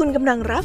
คุณกำลังรับ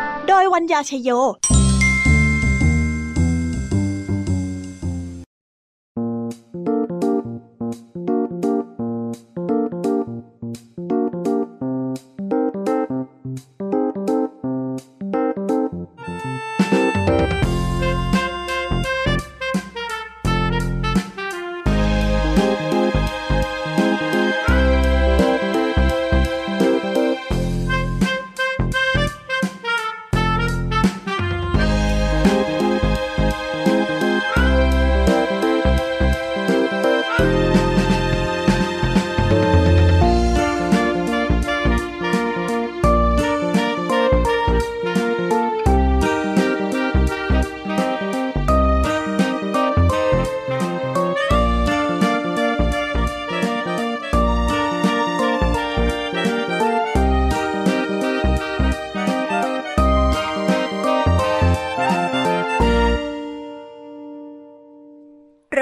โดยวัญญาชโย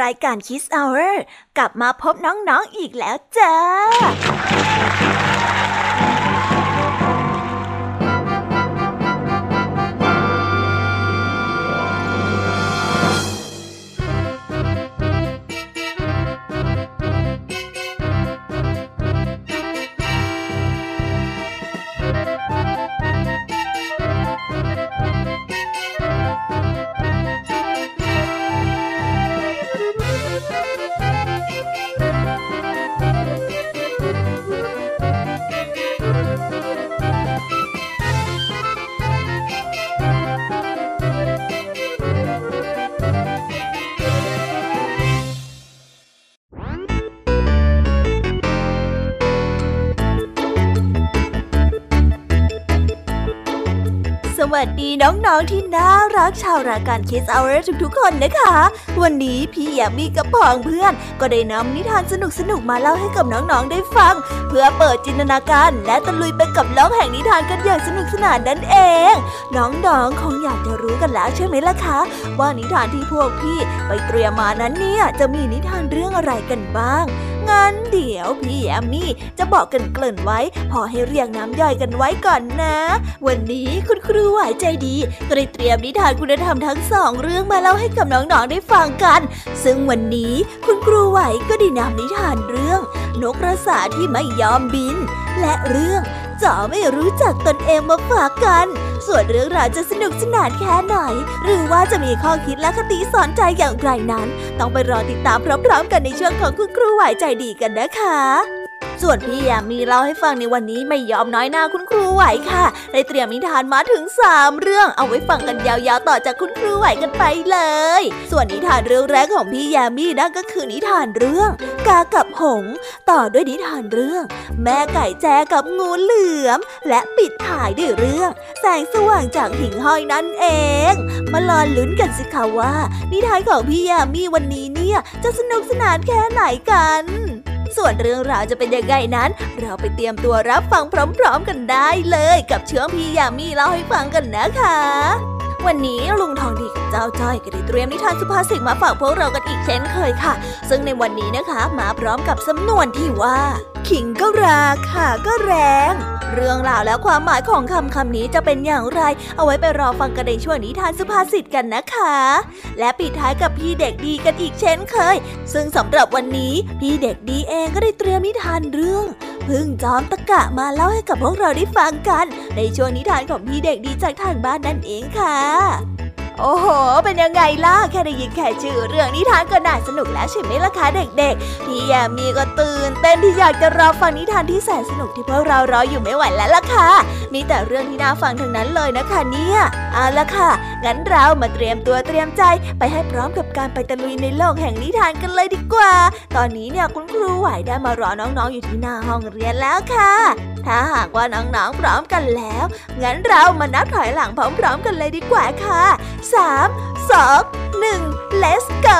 รายการ Kids Hour กลับมาพบน้องๆ อีกแล้วจ้าสวัสดีน้องๆที่น่ารักชาวรายการ Kids Hour ทุกๆคนนะคะวันนี้พี่แยมมี่กับพ่องเพื่อนก็ได้นำนิทานสนุกๆมาเล่าให้กับน้องๆได้ฟังเพื่อเปิดจินตนาการและตะลุยไปกับโลกแห่งนิทานกันอย่างสนุกสนานนั่นเองน้องๆคงอยากจะรู้กันแล้วใช่ไหมล่ะคะว่านิทานที่พวกพี่ไปเตรียมมานั้นเนี่ยจะมีนิทานเรื่องอะไรกันบ้างงั้นเดี๋ยวพี่แยมมี่จะบอกกันเกริ่นไว้พอให้เรียงน้ำย่อยกันไว้ก่อนนะวันนี้คุณครูหวายใจดีก็ได้เตรียมนิทานคุณธรรมทั้งสองเรื่องมาเล่าให้กับน้องๆได้ฟังกันซึ่งวันนี้คุณครูหวายก็ได้นำนิทานเรื่องนกกระสาที่ไม่ยอมบินและเรื่องจ๋อไม่รู้จักตนเองมาฝากกันส่วนเรื่องราวจะสนุกสนานแค่ไหนหรือว่าจะมีข้อคิดและคติสอนใจอย่างไรนั้นต้องไปรอติดตามพร้อมๆกันในช่วงของคุณครูหวายใจดีกันนะคะส่วนพี่แยมมี่เล่าให้ฟังในวันนี้ไม่ยอมน้อยหน้าคุณครูไหวค่ะได้เตรียมนิทานมาถึง3เรื่องเอาไว้ฟังกันยาวๆต่อจากคุณครูไหวกันไปเลยส่วนนิทานเรื่องแรกของพี่แยมมี่นั่นก็คือนิทานเรื่องกากับหงส์ต่อด้วยนิทานเรื่องแม่ไก่แจกับงูเหลือมและปิดท้ายด้วยเรื่องแสงสว่างจากหิ่งห้อยนั่นเองมาลองลุ้นกันสิคะว่านิทานของพี่แยมมี่วันนี้เนี่ยจะสนุกสนานแค่ไหนกันส่วนเรื่องราวจะเป็นยังไงนั้นเราไปเตรียมตัวรับฟังพร้อมๆกันได้เลยกับช่วงพี่ยามีเล่าให้ฟังกันนะคะวันนี้ลุงทองดีกับเจ้าจ้อยก็ได้เตรียมนิทานสุภาษิตมาฝากพวกเรากันอีกเช่นเคยค่ะซึ่งในวันนี้นะคะมาพร้อมกับสำนวนที่ว่าขิงก็ราข่าก็แรงเรื่องราวและความหมายของคำนี้จะเป็นอย่างไรเอาไว้ไปรอฟังกันในช่วงนิทานสุภาษิตกันนะคะและปิดท้ายกับพี่เด็กดีกันอีกเช่นเคยซึ่งสำหรับวันนี้พี่เด็กดีเองก็ได้เตรียมนิทานเรื่องพึ่งจอมตะกะมาเล่าให้กับพวกเราได้ฟังกันในช่วงนิทานของพี่เด็กดีจากทางบ้านนั่นเองค่ะ โอ้โหเป็นยังไงล่ะแค่ได้ยินแค่ชื่อเรื่องนิทานก็น่าสนุกแล้วใช่ไหมล่ะคะเด็กๆพี่แยมมี่ก็ตื่นเต้นที่อยากจะรอฟังนิทานที่แสนสนุกที่พวกเรารออยู่ไม่ไหวแล้วล่ะค่ะมีแต่เรื่องที่น่าฟังทั้งนั้นเลยนะคะเนี่ยเอาล่ะค่ะงั้นเรามาเตรียมตัวเตรียมใจไปให้พร้อมกับการไปตะลุยในโลกแห่งนิทานกันเลยดีกว่าตอนนี้เนี่ยคุณครูไหวได้มารอน้องๆอยู่ที่หน้าห้องเรียนแล้วค่ะถ้าหากว่าน้องๆพร้อมกันแล้วงั้นเรามานับถอยหลังพร้อมๆกันเลยดีกว่าค่ะ3 2 1 let's go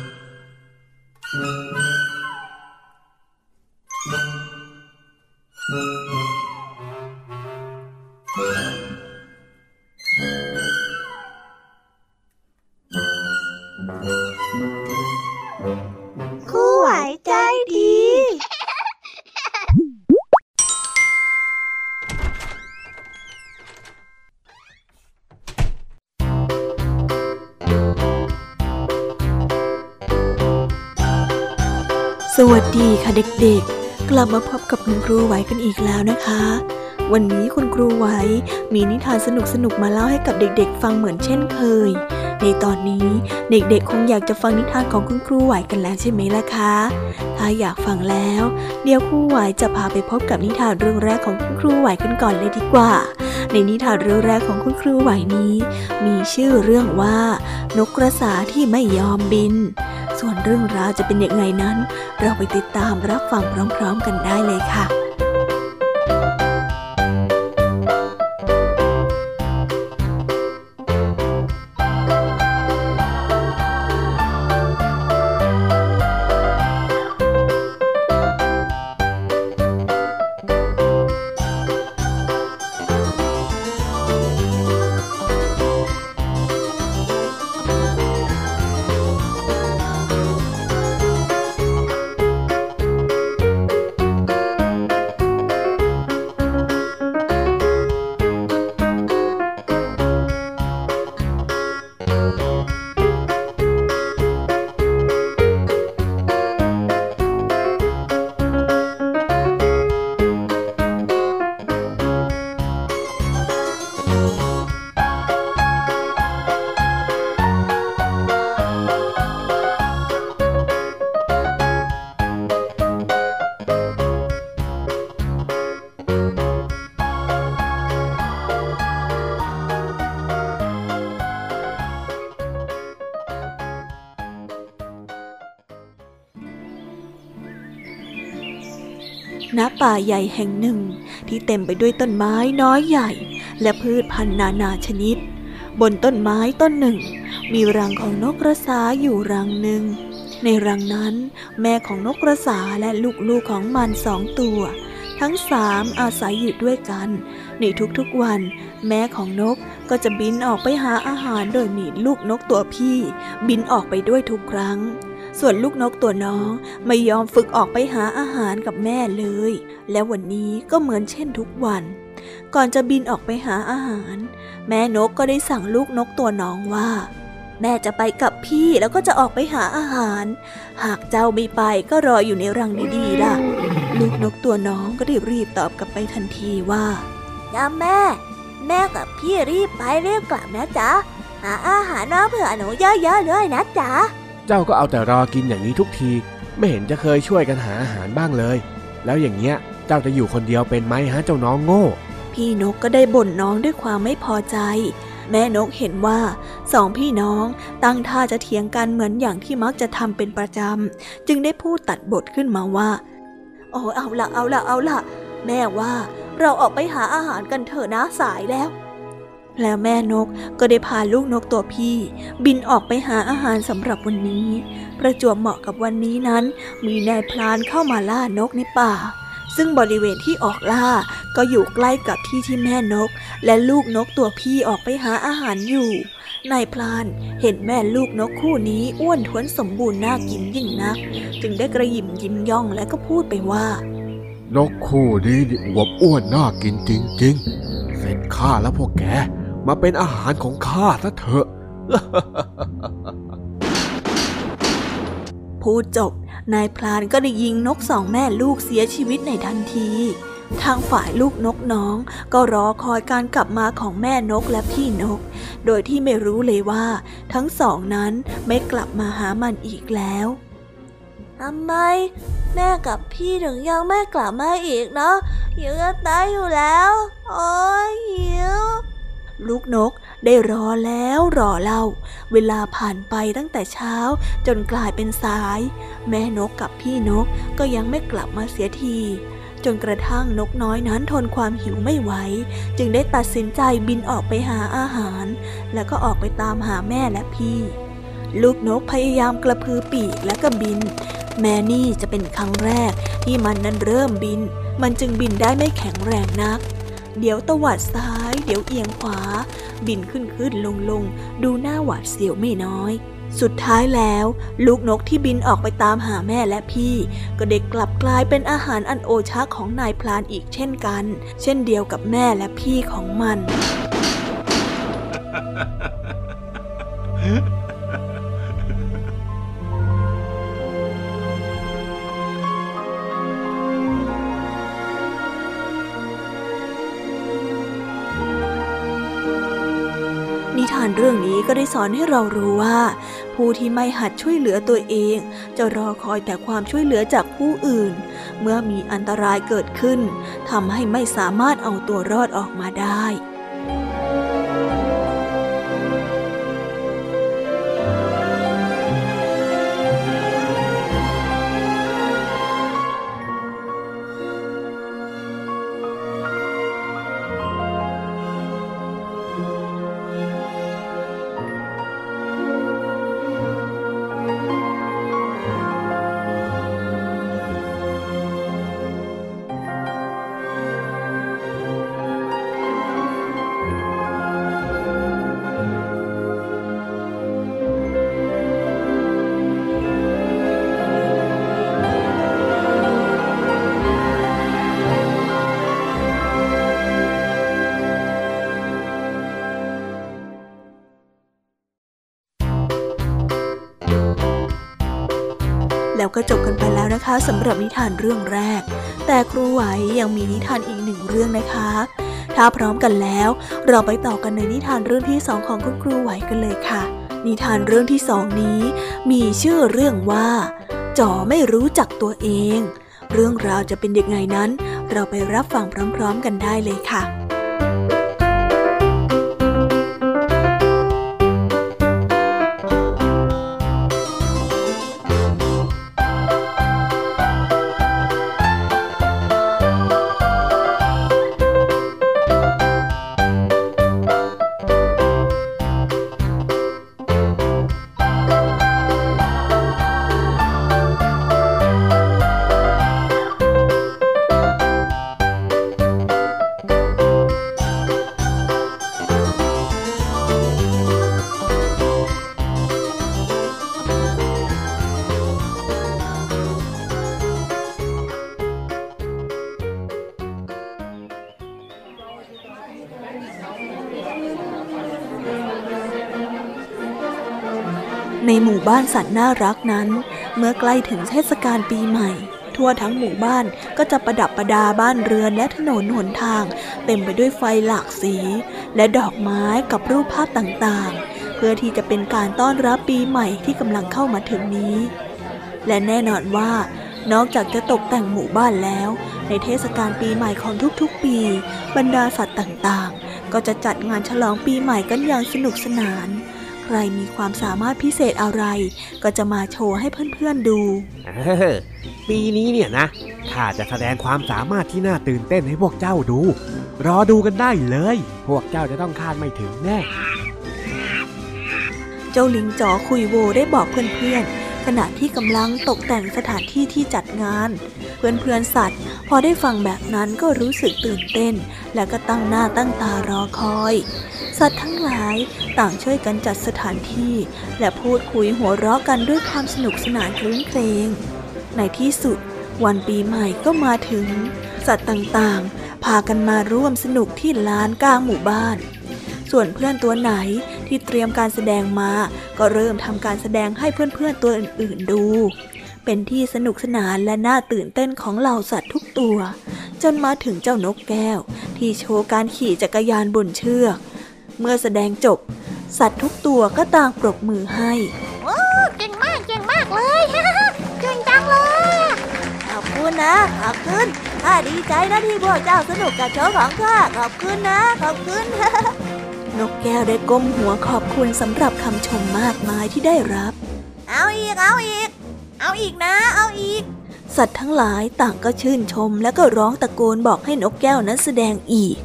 ครูไหวใจดีสวัสดีค่ะเด็กๆกลับมาพบกับคุณครูไหวกันอีกแล้วนะคะวันนี้คุณครูไหวมีนิทานสนุกๆมาเล่าให้กับเด็กๆฟังเหมือนเช่นเคยในตอนนี้เด็กๆคงอยากจะฟังนิทานของคุณครูไหวกันแล้วใช่ไหมล่ะคะถ้าอยากฟังแล้วเดี๋ยวครูไหวจะพาไปพบกับนิทานเรื่องแรกของคุณครูไหวกันก่อนเลยดีกว่าในนิทานเรื่องแรกของคุณครูไหวนี้มีชื่อเรื่องว่านกกระสาที่ไม่ยอมบินส่วนเรื่องราวจะเป็นอย่างไรนั้นเราไปติดตามรับฟังพร้อมๆกันได้เลยค่ะณ ป่าใหญ่แห่งหนึ่งที่เต็มไปด้วยต้นไม้น้อยใหญ่และพืชพันธุ์นานาชนิดบนต้นไม้ต้นหนึ่งมีรังของนกกระสาอยู่รังหนึ่งในรังนั้นแม่ของนกกระสาและลูกๆของมัน2ตัวทั้ง3อาศัยอยู่ด้วยกันในทุกๆวันแม่ของนกก็จะบินออกไปหาอาหารโดยมีลูกนกตัวพี่บินออกไปด้วยทุกครั้งส่วนลูกนกตัวน้องไม่ยอมฝึกออกไปหาอาหารกับแม่เลยและวันนี้ก็เหมือนเช่นทุกวันก่อนจะบินออกไปหาอาหารแม่นกก็ได้สั่งลูกนกตัวน้องว่า แม่จะไปกับพี่แล้วก็จะออกไปหาอาหารหากเจ้าไม่ไปก็รออยู่ในรังดีๆล่ะลูกนกตัวน้องก็รีบตอบกลับไปทันทีว่าจ้าแม่กับพี่รีบไปรีบกลับนะจ๊ะหาอาหารมาเผื่อหนูเยอะๆเลยนะจ๊ะเจ้าก็เอาแต่รอกินอย่างนี้ทุกทีไม่เห็นจะเคยช่วยกันหาอาหารบ้างเลยแล้วอย่างเงี้ยเจ้าจะอยู่คนเดียวเป็นไหมฮะเจ้าน้องโง่พี่นกก็ได้บ่นน้องด้วยความไม่พอใจแม่นกเห็นว่าสองพี่น้องตั้งท่าจะเถียงกันเหมือนอย่างที่มักจะทำเป็นประจำจึงได้พูดตัดบทขึ้นมาว่าโอ้เอาละแม่ว่าเราออกไปหาอาหารกันเถอะนะสายแล้วแม่นกก็ได้พาลูกนกตัวพี่บินออกไปหาอาหารสำหรับวันนี้ประจวบเหมาะกับวันนี้นั้นมีนายพรานเข้ามาล่านกในป่าซึ่งบริเวณที่ออกล่าก็อยู่ใกล้กับที่ที่แม่นกและลูกนกตัวพี่ออกไปหาอาหารอยู่นายพรานเห็นแม่ลูกนกคู่นี้อ้วนท้วนสมบูรณ์น่ากินยิ่งนักจึงได้กระหยิมยิ้มย่องและก็พูดไปว่านกคู่นี้อวบอ้วนน่ากินจริงๆเสร็จข้าแล้วพวกแกมาเป็นอาหารของข้าซะเถอะ พูดจบนายพรานก็ได้ยิงนกสองแม่ลูกเสียชีวิตในทันทีทางฝ่ายลูกนกน้องก็รอคอยการกลับมาของแม่นกและพี่นกโดยที่ไม่รู้เลยว่าทั้งสองนั้นไม่กลับมาหามันอีกแล้วทำไมแม่กับพี่ถึงยังไม่กลับมาอีกเนาะหิวจะตายอยู่แล้วโอ้ยหิวลูกนกได้รอแล้วรอเล่าเวลาผ่านไปตั้งแต่เช้าจนกลายเป็นสายแม่นกกับพี่นกก็ยังไม่กลับมาเสียทีจนกระทั่งนกน้อยนั้นทนความหิวไม่ไหวจึงได้ตัดสินใจบินออกไปหาอาหารแล้วก็ออกไปตามหาแม่และพี่ลูกนกพยายามกระพือปีกแล้วก็บินแม้นี่จะเป็นครั้งแรกที่มันนั้นเริ่มบินมันจึงบินได้ไม่แข็งแรงนักเดี๋ยวตวัดซ้ายเดี๋ยวเอียงขวาบินขึ้นลงดูหน้าหวาดเสียวไม่น้อยสุดท้ายแล้วลูกนกที่บินออกไปตามหาแม่และพี่ก็ได้กลับกลายเป็นอาหารอันโอชะของนายพรานอีกเช่นกันเช่นเดียวกับแม่และพี่ของมัน นิทานเรื่องนี้ก็ได้สอนให้เรารู้ว่าผู้ที่ไม่หัดช่วยเหลือตัวเองจะรอคอยแต่ความช่วยเหลือจากผู้อื่นเมื่อมีอันตรายเกิดขึ้นทำให้ไม่สามารถเอาตัวรอดออกมาได้แล้วก็จบกันไปแล้วนะคะสำหรับนิทานเรื่องแรกแต่ครูไหวยังมีนิทานอีกหนึ่งเรื่องนะคะถ้าพร้อมกันแล้วเราไปต่อกันในนิทานเรื่องที่สองของคุณครูไหวกันเลยค่ะนิทานเรื่องที่สองนี้มีชื่อเรื่องว่าจ๋อไม่รู้จักตัวเองเรื่องราวจะเป็นยังไงนั้นเราไปรับฟังพร้อมๆกันได้เลยค่ะ ในหมู่บ้านสัตว์น่ารักนั้นเมื่อใกล้ถึงเทศกาลปีใหม่ทั่วทั้งหมู่บ้านก็จะประดับประดาบ้านเรือนและถนนหนทางเต็มไปด้วยไฟหลากสีและดอกไม้กับรูปภาพต่างๆเพื่อที่จะเป็นการต้อนรับปีใหม่ที่กำลังเข้ามาถึงนี้และแน่นอนว่านอกจากจะตกแต่งหมู่บ้านแล้วในเทศกาลปีใหม่ของทุกๆปีบรรดาสัตว์ต่างๆก็จะจัดงานฉลองปีใหม่กันอย่างสนุกสนานใครมีความสามารถพิเศษอะไรก็จะมาโชว์ให้เพื่อนๆดูปีนี้เนี่ยนะข้าจะแสดงความสามารถที่น่าตื่นเต้นให้พวกเจ้าดูรอดูกันได้เลยพวกเจ้าจะต้องคาดไม่ถึงแน่เจ้าลิงจ๋อคุยโวได้บอกเพื่อนๆขณะที่กำลังตกแต่งสถานที่ที่จัดงานเพื่อนๆสัตว์พอได้ฟังแบบนั้นก็รู้สึกตื่นเต้นและก็ตั้งหน้าตั้งตารอคอยสัตว์ทั้งหลายต่างช่วยกันจัดสถานที่และพูดคุยหัวเราะกันด้วยความสนุกสนานครื้นเครงในที่สุดวันปีใหม่ก็มาถึงสัตว์ต่างๆพากันมาร่วมสนุกที่ลานกลางหมู่บ้านส่วนเพื่อนตัวไหนที่เตรียมการแสดงมาก็เริ่มทำการแสดงให้เพื่อนๆตัวอื่นๆดูเป็นที่สนุกสนานและน่าตื่นเต้นของเหล่าสัตว์ทุกตัวจนมาถึงเจ้านกแก้วที่โชว์การขี่จักรยานบนเชือกเมื่อแสดงจบสัตว์ทุกตัวก็ต่างปรบมือให้โอ้เก่งมากเก่งมากเลยเก่งจังเลยขอบคุณนะขอบคุณข้าดีใจนะที่พวกเจ้าสนุกกับโชว์ของข้าขอบคุณนะขอบคุณนกแก้วได้ก้มหัวขอบคุณสำหรับคำชมมากมายที่ได้รับเอาอีกเอาอีกเอาอีกนะเอาอีกสัตว์ทั้งหลายต่างก็ชื่นชมและก็ร้องตะโกนบอกให้นกแก้วนั้นแสดงอีก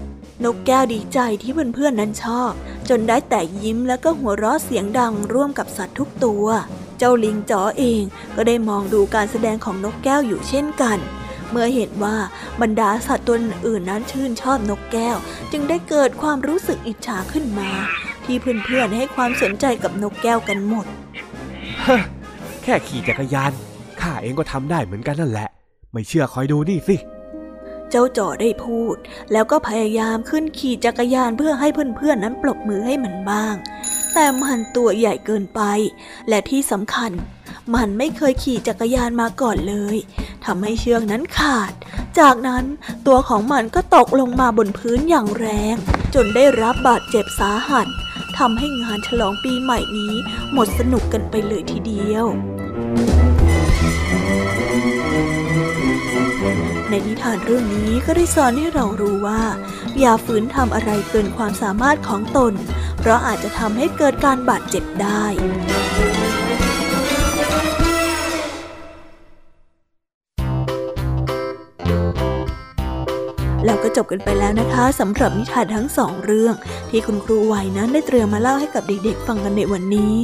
นกแก้วดีใจที่เพื่อนๆนั้นชอบจนได้แต่ยิ้มและก็หัวเราะเสียงดังร่วมกับสัตว์ทุกตัวเจ้าลิงจ๋อเองก็ได้มองดูการแสดงของนกแก้วอยู่เช่นกันเมื่อเห็นว่าบรรดาสัตว์ตัวอื่นนั้นชื่นชอบนกแก้วจึงได้เกิดความรู้สึกอิจฉาขึ้นมาที่เพื่อนๆให้ความสนใจกับนกแก้วกันหมดแค่ขี่จักรยานข้าเองก็ทำได้เหมือนกันนั่นแหละไม่เชื่อคอยดูนี่สิเจ้าจ๋อได้พูดแล้วก็พยายามขึ้นขี่จักรยานเพื่อให้เพื่อนๆนั้นปรบมือให้มันบ้างแต่มันตัวใหญ่เกินไปและที่สำคัญมันไม่เคยขี่จักรยานมาก่อนเลยทำให้เชือกนั้นขาดจากนั้นตัวของมันก็ตกลงมาบนพื้นอย่างแรงจนได้รับบาดเจ็บสาหัสทำให้งานฉลองปีใหม่นี้หมดสนุกกันไปเลยทีเดียวในนิทานเรื่องนี้ก็ได้สอนให้เรารู้ว่าอย่าฝืนทำอะไรเกินความสามารถของตนเพราะอาจจะทำให้เกิดการบาดเจ็บได้เราก็จบกันไปแล้วนะคะสำหรับนิทานทั้งสองเรื่องที่คุณครูไหวนั้นได้เตรียมมาเล่าให้กับเด็กๆฟังกันในวันนี้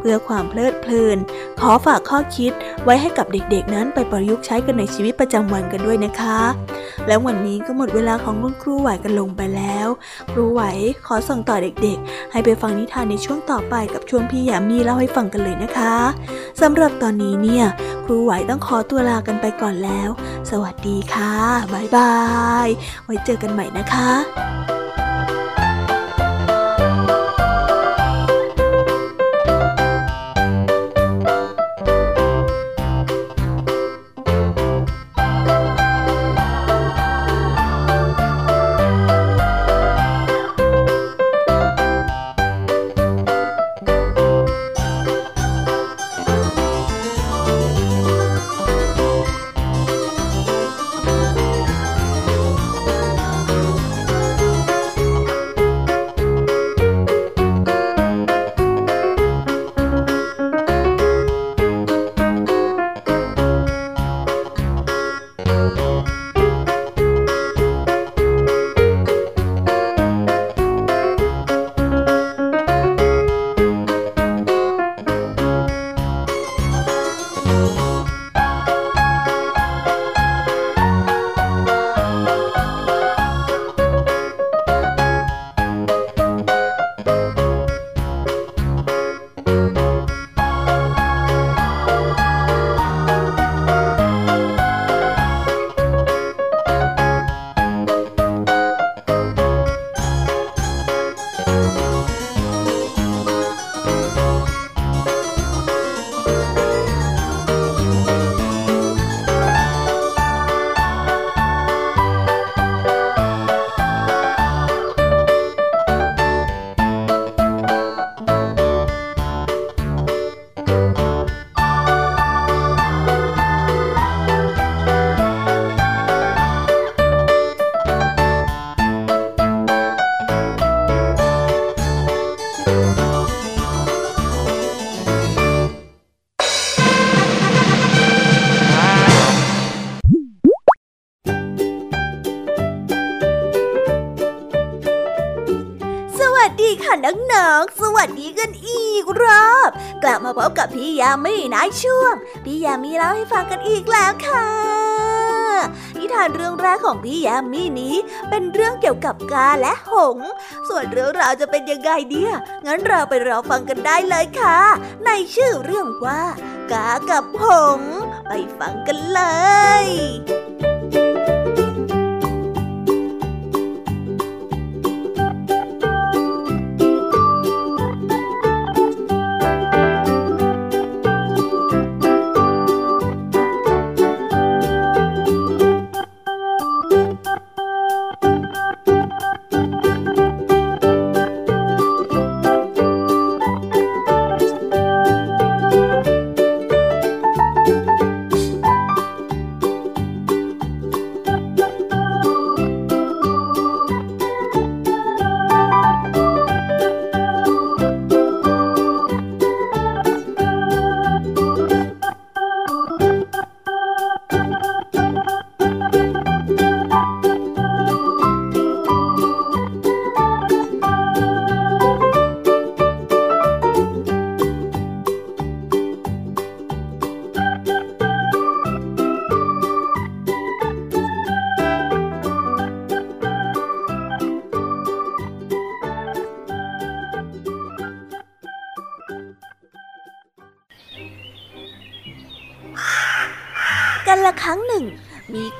เพื่อความเพลิดเพลินขอฝากข้อคิดไว้ให้กับเด็กๆนั้นไปประยุกต์ใช้กันในชีวิตประจำวันกันด้วยนะคะแล้ววันนี้ก็หมดเวลาของคุณครูไหวกันลงไปแล้วครูไหวขอส่งต่อเด็กๆให้ไปฟังนิทานในช่วงต่อไปกับช่วงพี่ยามีเล่าให้ฟังกันเลยนะคะสำหรับตอนนี้เนี่ยครูไหวต้องขอตัวลากันไปก่อนแล้วสวัสดีค่ะบ๊ายบายไว้เจอกันใหม่นะคะ วัสดีค่ะน้องๆสวัสดีกันอีกรอบกลับมาพบกับพี่ยามีในช่วงพี่ยามีเล่าให้ฟังกันอีกแล้วค่ะนิทานเรื่องแรกของพี่ยามีนี้เป็นเรื่องเกี่ยวกับกาและหงส์ส่วนเรื่องราวจะเป็นยังไงเนี่ยงั้นเราไปรอฟังกันได้เลยค่ะในชื่อเรื่องว่ากากับหงส์ไปฟังกันเลย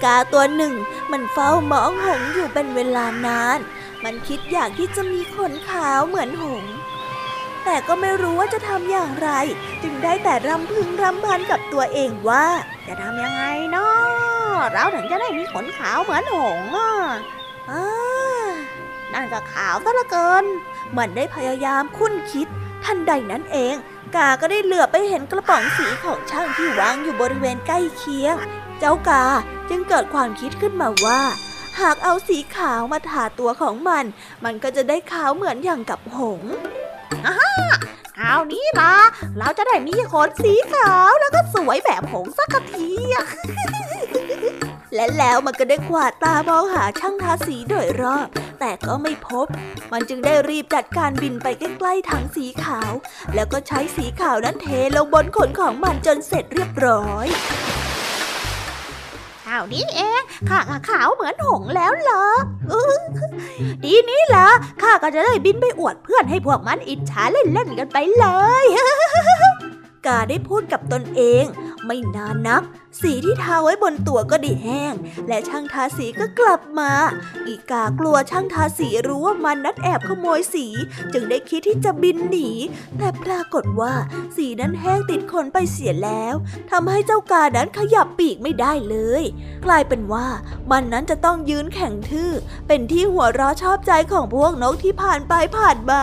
กาตัวหนึ่งมันเฝ้ามองหงส์อยู่เป็นเวลานานมันคิดอยากที่จะมีขนขาวเหมือนหงส์แต่ก็ไม่รู้ว่าจะทำอย่างไรจึงได้แต่รำพึงรำพันกับตัวเองว่าจะทำยังไงเนาะเราถึงจะได้มีขนขาวเหมือนหงส์นั่นก็ขาวซะเหลือเกินมันได้พยายามคุ้นคิดทันใดนั้นเองกาก็ได้เหลือบไปเห็นกระป๋องสีของช่างที่วางอยู่บริเวณใกล้เคียงเจ้ากาจึงเกิดความคิดขึ้นมาว่าหากเอาสีขาวมาทาตัวของมันมันก็จะได้ขาวเหมือนอย่างกับหงส์คราวนี้นะเราจะได้มีขนสีขาวแล้วก็สวยแบบหงส์สักทีและแล้วมันก็ได้กวาดตามองหาช่างทาสีโดยรอบแต่ก็ไม่พบมันจึงได้รีบจัดการบินไปใกล้ๆถังสีขาวแล้วก็ใช้สีขาวนั้นเทลงบนขนของมันจนเสร็จเรียบร้อยคราวนี้เองข้าขาวเหมือนหงส์แล้วเหรอดีนี้เหรอข้าก็จะได้บินไปอวดเพื่อนให้พวกมันอิจฉาเล่นๆกันไปเลยกาได้พูดกับตนเองไม่นานนักสีที่ทาไว้บนตัวก็ได้แห้งและช่างทาสีก็กลับมาอีกากลัวช่างทาสีรู้ว่ามันนั้นแอบขโมยสีจึงได้คิดที่จะบินหนีแต่ปรากฏว่าสีนั้นแห้งติดขนไปเสียแล้วทำให้เจ้ากานั้นขยับปีกไม่ได้เลยกลายเป็นว่ามันนั้นจะต้องยืนแข็งทื่อเป็นที่หัวเราะชอบใจของพวกนกที่ผ่านไปผ่านมา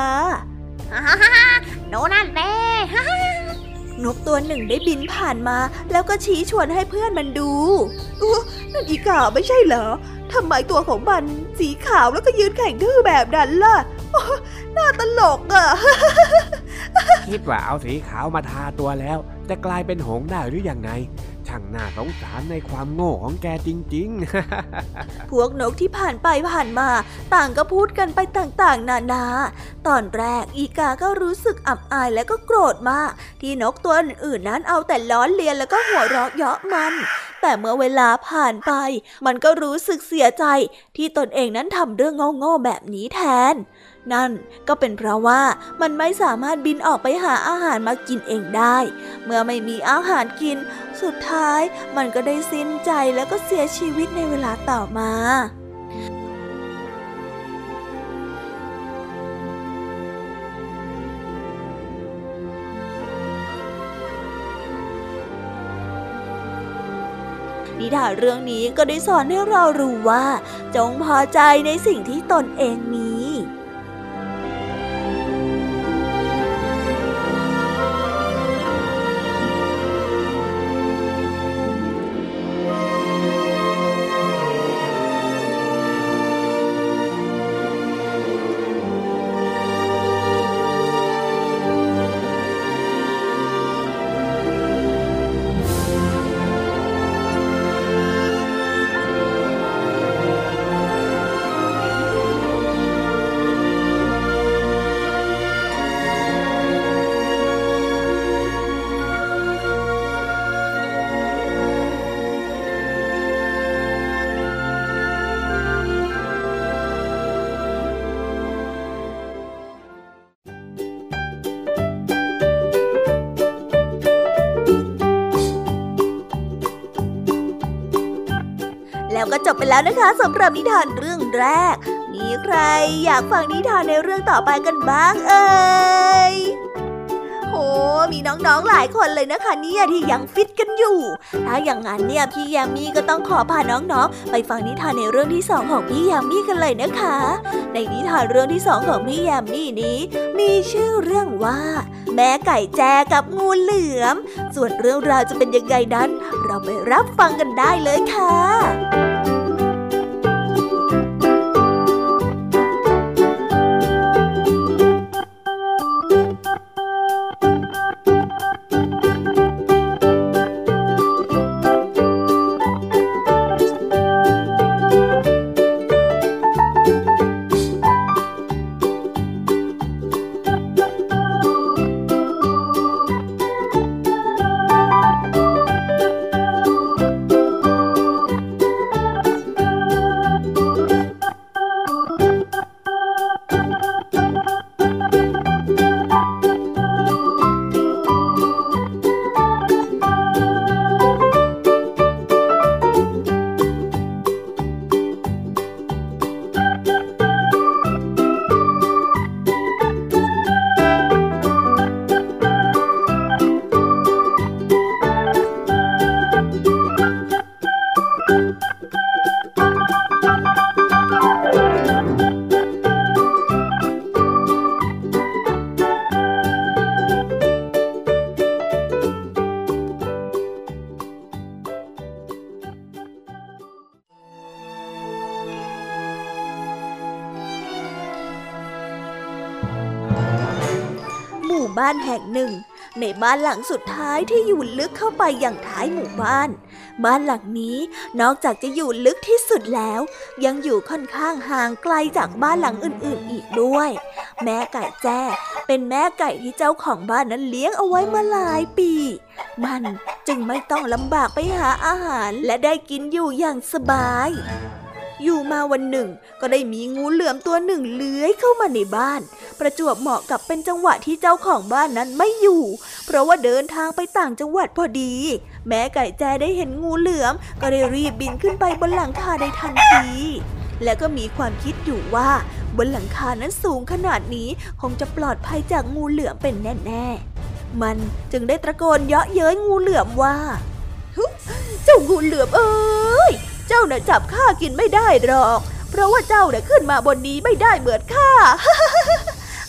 โน่นนั่นแน่นกตัวหนึ่งได้บินผ่านมาแล้วก็ชี้ชวนให้เพื่อนมันดูนั่นอีกาไม่ใช่เหรอทำไมตัวของมันสีขาวแล้วก็ยืนแข็งทื่อแบบนั้นล่ะน่าตลกอ่ะคิดว่าเอาสีขาวมาทาตัวแล้วจะกลายเป็นหงส์ได้หรือยังไงช่างน่าสงสารในความโง่ของแกจริงๆพวกนกที่ผ่านไปผ่านมาต่างก็พูดกันไปต่างๆนานาตอนแรกอีกาก็รู้สึกอับอายและก็โกรธมากที่นกตัวอื่นๆนั้นเอาแต่ล้อเลียนแล้วก็หัวเราะเยาะมันแต่เมื่อเวลาผ่านไปมันก็รู้สึกเสียใจที่ตนเองนั้นทำเรื่องโง่ๆแบบนี้แทนนั่นก็เป็นเพราะว่ามันไม่สามารถบินออกไปหาอาหารมากินเองได้เมื่อไม่มีอาหารกินสุดท้ายมันก็ได้สิ้นใจแล้วก็เสียชีวิตในเวลาต่อมานิทานเรื่องนี้ก็ได้สอนให้เรารู้ว่าจงพอใจในสิ่งที่ตนเองมี ก็จบไปแล้วนะคะสำหรับนิทานเรื่องแรกมีใครอยากฟังนิทานในเรื่องต่อไปกันบ้างเอ่ยโอ้มีน้องๆหลายคนเลยนะคะเนี่ยที่ยังฟิตกันอยู่ถ้าอย่างนั้นเนี่ยพี่ยามีก็ต้องขอพาน้องๆไปฟังนิทานในเรื่องที่2ของพี่ยามีกันเลยนะคะในนิทานเรื่องที่2ของพี่ยามีนี้มีชื่อเรื่องว่าแม่ไก่แจกับงูเหลือมส่วนเรื่องราวจะเป็นยังไงนั้นเราไปรับฟังกันได้เลยค่ะบ้านแห่งหนึ่งในบ้านหลังสุดท้ายที่อยู่ลึกเข้าไปอย่างท้ายหมู่บ้านหลังนี้นอกจากจะอยู่ลึกที่สุดแล้วยังอยู่ค่อนข้างห่างไกลจากบ้านหลังอื่นๆอีกด้วยแม่ไก่แจ้เป็นแม่ไก่ที่เจ้าของบ้านนั้นเลี้ยงเอาไว้มาหลายปีมันจึงไม่ต้องลำบากไปหาอาหารและได้กินอยู่อย่างสบายอยู่มาวันหนึ่งก็ได้มีงูเหลือมตัวหนึ่งเลื้อยเข้ามาในบ้านประจวบเหมาะกับเป็นจังหวะที่เจ้าของบ้านนั้นไม่อยู่เพราะว่าเดินทางไปต่างจังหวัดพอดีแม่ไก่แจ้ได้เห็นงูเหลือมก็ได้รีบบินขึ้นไปบนหลังคาในทันทีและก็มีความคิดอยู่ว่าบนหลังคานั้นสูงขนาดนี้คงจะปลอดภัยจากงูเหลือมเป็นแน่ๆมันจึงได้ตะโกนเยาะเย้ยงูเหลือมว่าเจ้างูเหลือมเอ้ยเจ้าน่ะจับข้ากินไม่ได้หรอกเพราะว่าเจ้าน่ะขึ้นมาบนนี้ไม่ได้เหมือนข้า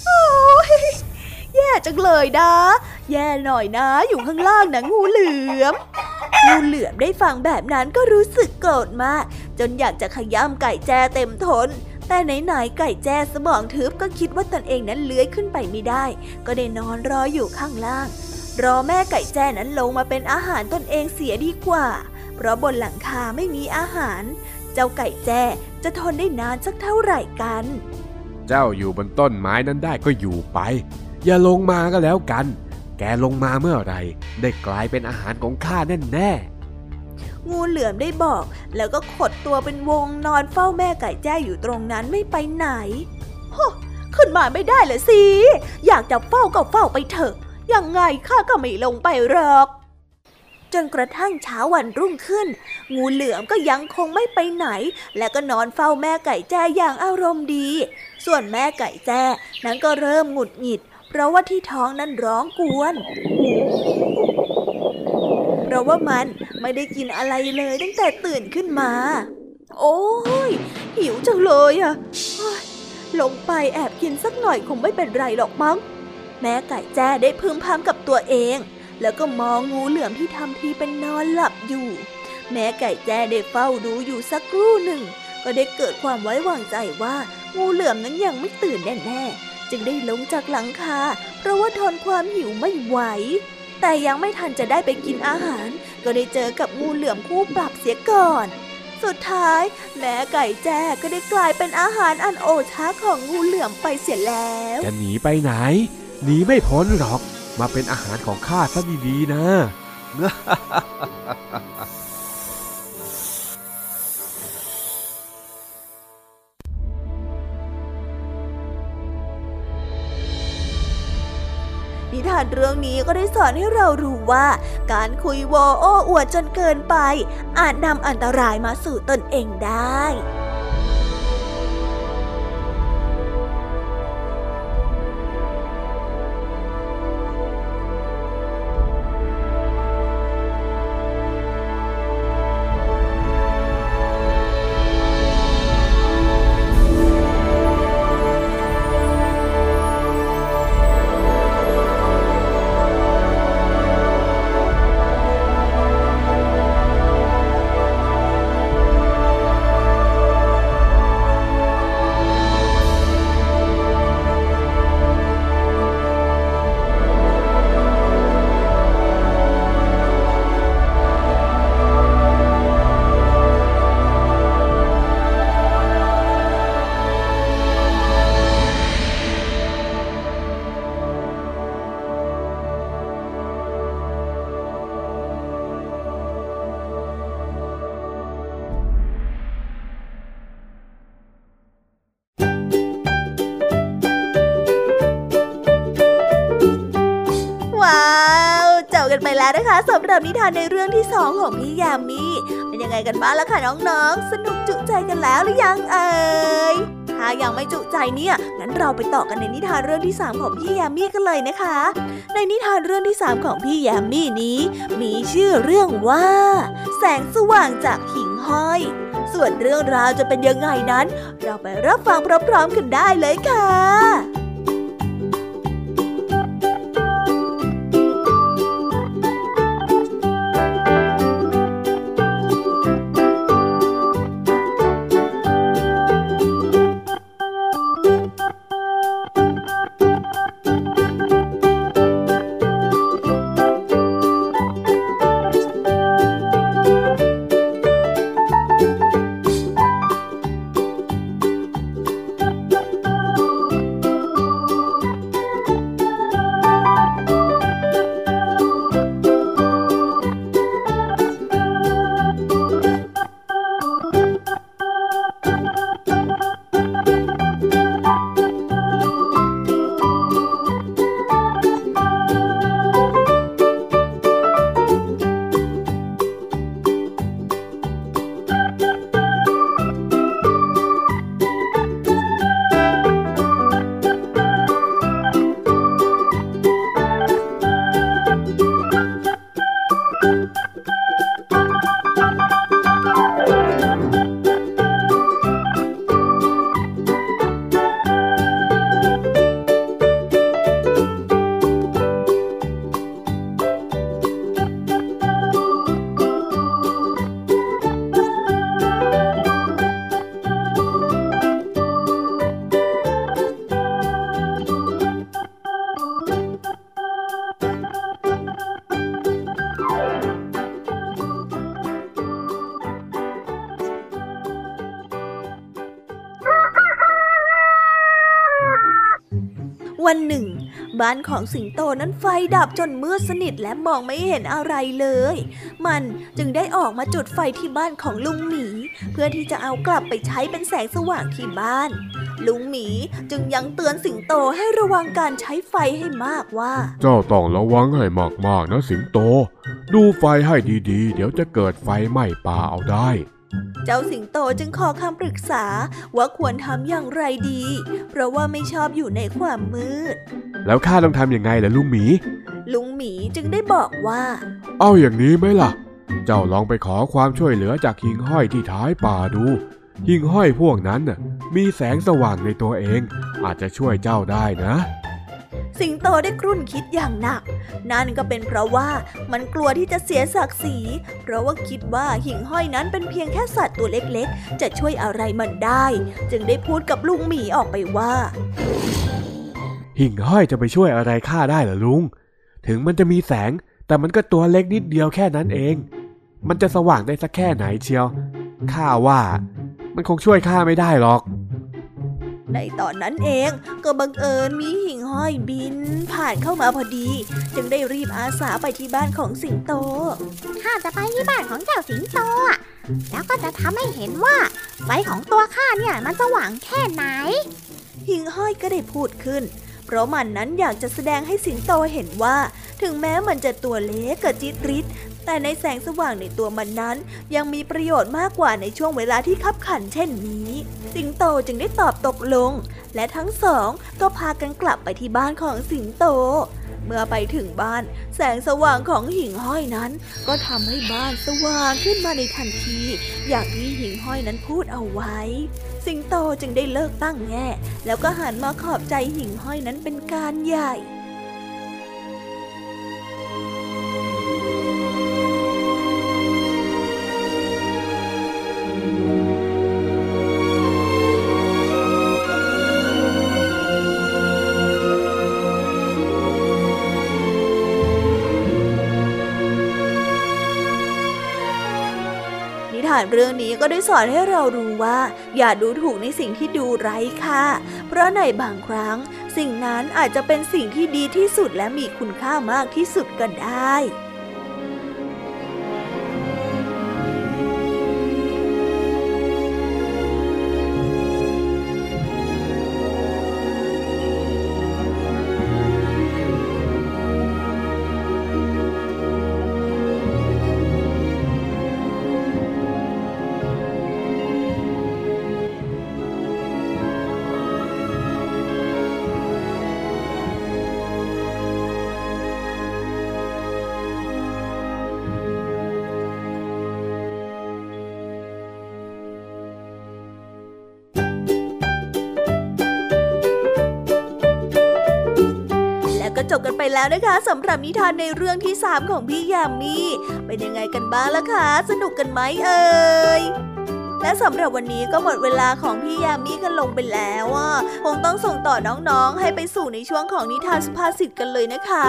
โอ้ยแย่จังเลยนะแย่หน่อยนะอยู่ข้างล่างนะงูเหลือมได้ฟังแบบนั้นก็รู้สึกโกรธมากจนอยากจะขย้ำไก่แจ้เต็มทนแต่ไหนๆไก่แจ้สมองทึบก็คิดว่าตนเองนั้นเลื้อยขึ้นไปไม่ได้ก็ได้นอนรออยู่ข้างล่างรอแม่ไก่แจ้นั้นลงมาเป็นอาหารตนเองเสียดีกว่าเพราะบนหลังคาไม่มีอาหารเจ้าไก่แจ้จะทนได้นานสักเท่าไหร่กันเจ้าอยู่บนต้นไม้นั้นได้ก็อยู่ไปอย่าลงมาก็แล้วกันแกลงมาเมื่อไหร่ได้กลายเป็นอาหารของข้าแน่ๆงูเหลือมได้บอกแล้วก็ขดตัวเป็นวงนอนเฝ้าแม่ไก่แจ้อยู่ตรงนั้นไม่ไปไหนโหขึ้นมาไม่ได้เลยสิอยากจะเฝ้าก็เฝ้าไปเถอะยังไงข้าก็ไม่ลงไปหรอกจนกระทั่งเช้าวันรุ่งขึ้นงูเหลือมก็ยังคงไม่ไปไหนและก็นอนเฝ้าแม่ไก่แจ้อย่างอารมณ์ดีส่วนแม่ไก่แจ้นั้นก็เริ่มหงุดหงิดเพราะว่าที่ท้องนั้นร้องกวนเพราะว่ามันไม่ได้กินอะไรเลยตั้งแต่ตื่นขึ้นมาโอ้ยหิวจังเลยอะลงไปแอบกินสักหน่อยคงไม่เป็นไรหรอกมั้งแม่ไก่แจ้ได้พึมพำกับตัวเองแล้วก็มองงูเหลือมที่ทำทีเป็นนอนหลับอยู่แม่ไก่แจ้ได้เฝ้าดูอยู่สักครู่หนึ่งก็ได้เกิดความไว้วางใจว่างูเหลือมนั้นยังไม่ตื่นแน่ๆจึงได้ลงจากหลังคาเพราะว่าทนความหิวไม่ไหวแต่ยังไม่ทันจะได้ไปกินอาหารก็ได้เจอกับงูเหลือมคู่ปรับเสียก่อนสุดท้ายแม่ไก่แจ้ก็ได้กลายเป็นอาหารอันโอชะของงูเหลือมไปเสียแล้วจะหนีไปไหนหนีไม่พ้นหรอกมาเป็นอาหารของข้าซะดีๆนะ นิทานเรื่องนี้ก็ได้สอนให้เรารู้ว่าการคุยโวโอ้อวดจนเกินไปอาจนำอันตรายมาสู่ตนเองได้นะคะสำหรับนิทานในเรื่องที่2ของพี่ยามีเป็นยังไงกันบ้างล่ะค่ะน้องๆสนุกจุใจกันแล้วหรือยังเอ่ยถ้ายังไม่จุใจเนี่ยงั้นเราไปต่อกันในนิทานเรื่องที่3ของพี่ยามีกันเลยนะคะในนิทานเรื่องที่3ของพี่ยามีนี้มีชื่อเรื่องว่าแสงสว่างจากหิ่งห้อยส่วนเรื่องราวจะเป็นยังไงนั้นเราไปรับฟังพร้อมๆกันได้เลยค่ะวันหนึ่งบ้านของสิงโตนั้นไฟดับจนมืดสนิทและมองไม่เห็นอะไรเลยมันจึงได้ออกมาจุดไฟที่บ้านของลุงหมีเพื่อที่จะเอากลับไปใช้เป็นแสงสว่างที่บ้านลุงหมีจึงยังเตือนสิงโตให้ระวังการใช้ไฟให้มากว่าเจ้าต้องระวังให้มากๆนะสิงโตดูไฟให้ดีๆเดี๋ยวจะเกิดไฟไหม้ป่าเอาได้เจ้าสิงโตจึงขอคำปรึกษาว่าควรทำอย่างไรดีเพราะว่าไม่ชอบอยู่ในความมืดแล้วข้าต้องทำยังไงล่ะลุงหมีลุงหมีจึงได้บอกว่าเอาอย่างนี้ไหมล่ะเจ้าลองไปขอความช่วยเหลือจากหิ่งห้อยที่ท้ายป่าดูหิ่งห้อยพวกนั้นมีแสงสว่างในตัวเองอาจจะช่วยเจ้าได้นะสิงโตได้ครุ่นคิดอย่างหนักนั่นก็เป็นเพราะว่ามันกลัวที่จะเสียศักดิ์ศรีเพราะว่าคิดว่าหิ่งห้อยนั้นเป็นเพียงแค่สัตว์ตัวเล็กๆจะช่วยอะไรมันได้จึงได้พูดกับลุงหมีออกไปว่าหิ่งห้อยจะไปช่วยอะไรข้าได้เหรอลุงถึงมันจะมีแสงแต่มันก็ตัวเล็กนิดเดียวแค่นั้นเองมันจะสว่างได้สักแค่ไหนเชียวข้าว่ามันคงช่วยข้าไม่ได้หรอกในตอนนั้นเองก็บังเอิญมีหิ่งห้อยบินผ่านเข้ามาพอดีจึงได้รีบอาสาไปที่บ้านของสิงโตข้าจะไปที่บ้านของเจ้าสิงโตแล้วก็จะทำให้เห็นว่าไฟของตัวข้าเนี่ยมันสว่างแค่ไหนหิ่งห้อยก็ได้พูดขึ้น เพราะมันนั้นอยากจะแสดงให้สิงโตเห็นว่าถึงแม้มันจะตัวเล็กกระจิตริดแต่ในแสงสว่างในตัวมันนั้นยังมีประโยชน์มากกว่าในช่วงเวลาที่คับขันเช่นนี้สิงโตจึงได้ตอบตกลงและทั้งสองก็พากันกลับไปที่บ้านของสิงโตเมื่อไปถึงบ้านแสงสว่างของหิ่งห้อยนั้นก็ทำให้บ้านสว่างขึ้นมาในทันทีอย่างที่หิ่งห้อยนั้นพูดเอาไว้สิงโตจึงได้เลิกตั้งแง่แล้วก็หันมาขอบใจหิ่งห้อยนั้นเป็นการใหญ่เรื่องนี้ก็ได้สอนให้เรารู้ว่าอย่าดูถูกในสิ่งที่ดูไร้ค่าเพราะในบางครั้งสิ่งนั้นอาจจะเป็นสิ่งที่ดีที่สุดและมีคุณค่ามากที่สุดก็ได้จบกันไปแล้วนะคะสำหรับนิทานในเรื่องที่3ของพี่ยามีเป็นยังไงกันบ้างล่ะคะสนุกกันไหมเอ่ยและสำหรับวันนี้ก็หมดเวลาของพี่ยามีกันลงไปแล้วคงต้องส่งต่อน้องๆให้ไปสู่ในช่วงของนิทานสุภาษิตกันเลยนะคะ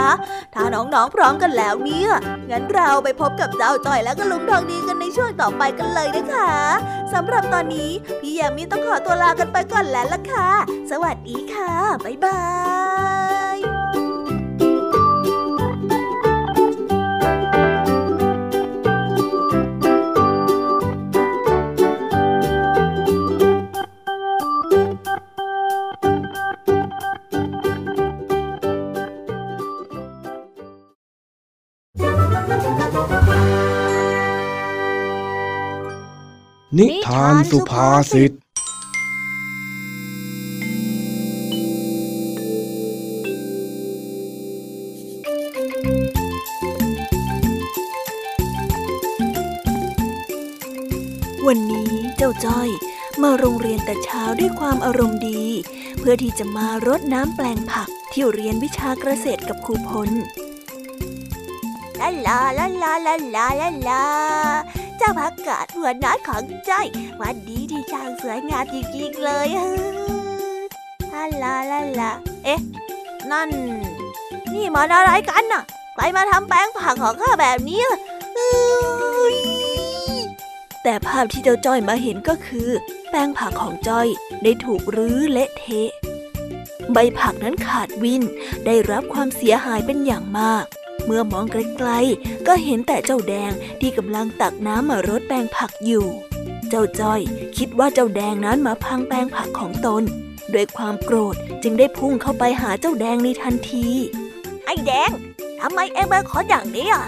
ถ้าน้องๆพร้อมกันแล้วเนี่ยงั้นเราไปพบกับเจ้าจ้อยและก็ลุงทองดีกันในช่วงต่อไปกันเลยนะคะสำหรับตอนนี้พี่ยามีต้องขอตัวลากันไปก่อนแล้วล่ะค่ะสวัสดีค่ะบ๊ายบายนิทานสุภาษิตวันนี้เจ้าจ้อยมาโรงเรียนแต่เช้าด้วยความอารมณ์ดีเพื่อที่จะมารดน้ำแปลงผักที่เรียนวิชาเกษตรกับครูพลลาลาลาลาลาลาลาลาเจ้าผักกาดหัวน้อยของจ้อยวันนี้ที่ช่างสวยงามจริงๆเลยลาลาลาลาเอ๊ะนั่นนี่มันอะไรกันน่ะใครมาทำแปลงผักของข้าแบบนี้แต่ภาพที่เจ้าจ้อยมาเห็นก็คือแปลงผักของจ้อยได้ถูกรื้อเละเทะใบผักนั้นขาดวินได้รับความเสียหายเป็นอย่างมากเมื่อมองไกลๆก็เห็นแต่เจ้าแดงที่กำลังตักน้ำมารดแปลงผักอยู่เจ้าจ้อยคิดว่าเจ้าแดงนั้นมาพังแปลงผักของตนด้วยความโกรธจึงได้พุ่งเข้าไปหาเจ้าแดงในทันทีไอ้แดงทำไมเอ็งมาขออย่างนี้อ่ะ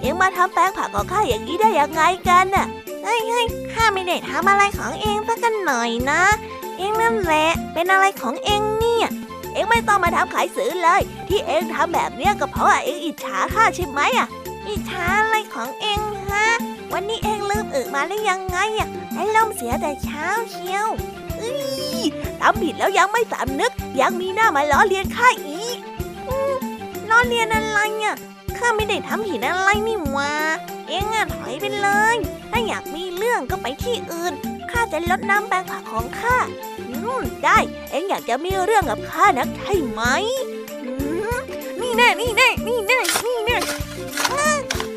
เอ็งมาทำแปลงผักของข้าอย่างนี้ได้ยังไงกันน่ะเฮ้ยๆข้าไม่ได้ทำอะไรของเอ็งสักกันหน่อยนะเอ็งนั่นแหละเป็นอะไรของเอ็งเนี่ยเอ็งไม่ต้องมาทำขายสื่อเลยที่เอ็งทำแบบเนี้ยก็เพราะเอ็งอิจฉาข้าใช่ไหมอ่ะอิจฉาอะไรของเอ็งฮะวันนี้เอ็งลืมอึมาได้ยังไงอ่ะไอ้ล่มเสียแต่เช้าเชียวทำผิดแล้วยังไม่สำนึกยังมีหน้ามาล้อเลียนข้าอีกล้อเลียนอะไรอ่ะข้าไม่ได้ทำผิดอะไรนี่หว่าเอ็งอ่ะถอยไปเลยถ้าอยากมีเรื่องก็ไปที่อื่นข้าจะลดน้ำแปลงผักของข้าได้เอ็งอยากจะมีเรื่องกับข้านักใช่ไหมนี่แน่นี่แน่นี่แน่นี่แน่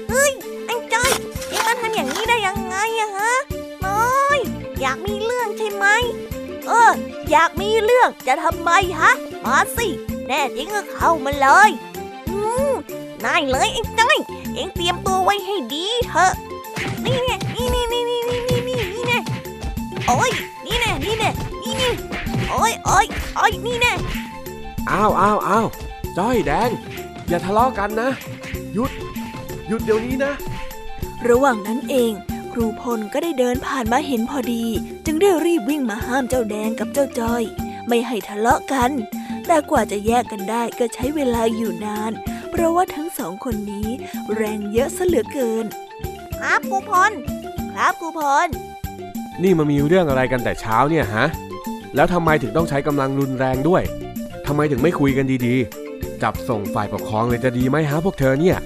เฮ้ยไอ้จ้อยเอ็งมาทำอย่างนี้ได้ยังไงอะฮะน้อยอยากมีเรื่องใช่ไหมอยากมีเรื่องจะทำไมฮะมาสิแน่จริงก็เข้ามาเลยได้เลยไอ้จ้อยเอ็งเตรียมตัวไว้ให้ดีเถอะนี่แน่นี่นี่นี่นี่นี่นี่แน่โอ้ยนี่แน่นี่แน่โอ้ยโอ้ยโอ้ยนี่แน่ อ้าวจ้อยแดงอย่าทะเลาะกันนะหยุดเดี๋ยวนี้นะระหว่างนั้นเองครูพลก็ได้เดินผ่านมาเห็นพอดีจึงได้รีบวิ่งมาห้ามเจ้าแดงกับเจ้าจ้อยไม่ให้ทะเลาะกันแต่กว่าจะแยกกันได้ก็ใช้เวลาอยู่นานเพราะว่าทั้งสองคนนี้แรงเยอะซะเหลือเกินครับครูพลนี่มันมีเรื่องอะไรกันแต่เช้าเนี่ยฮะแล้วทำไมถึงต้องใช้กำลังรุนแรงด้วยทำไมถึงไม่คุยกันดีๆจับส่งฝ่ายปกครองเลยจะดีไหมฮะพวกเธอเนี่ย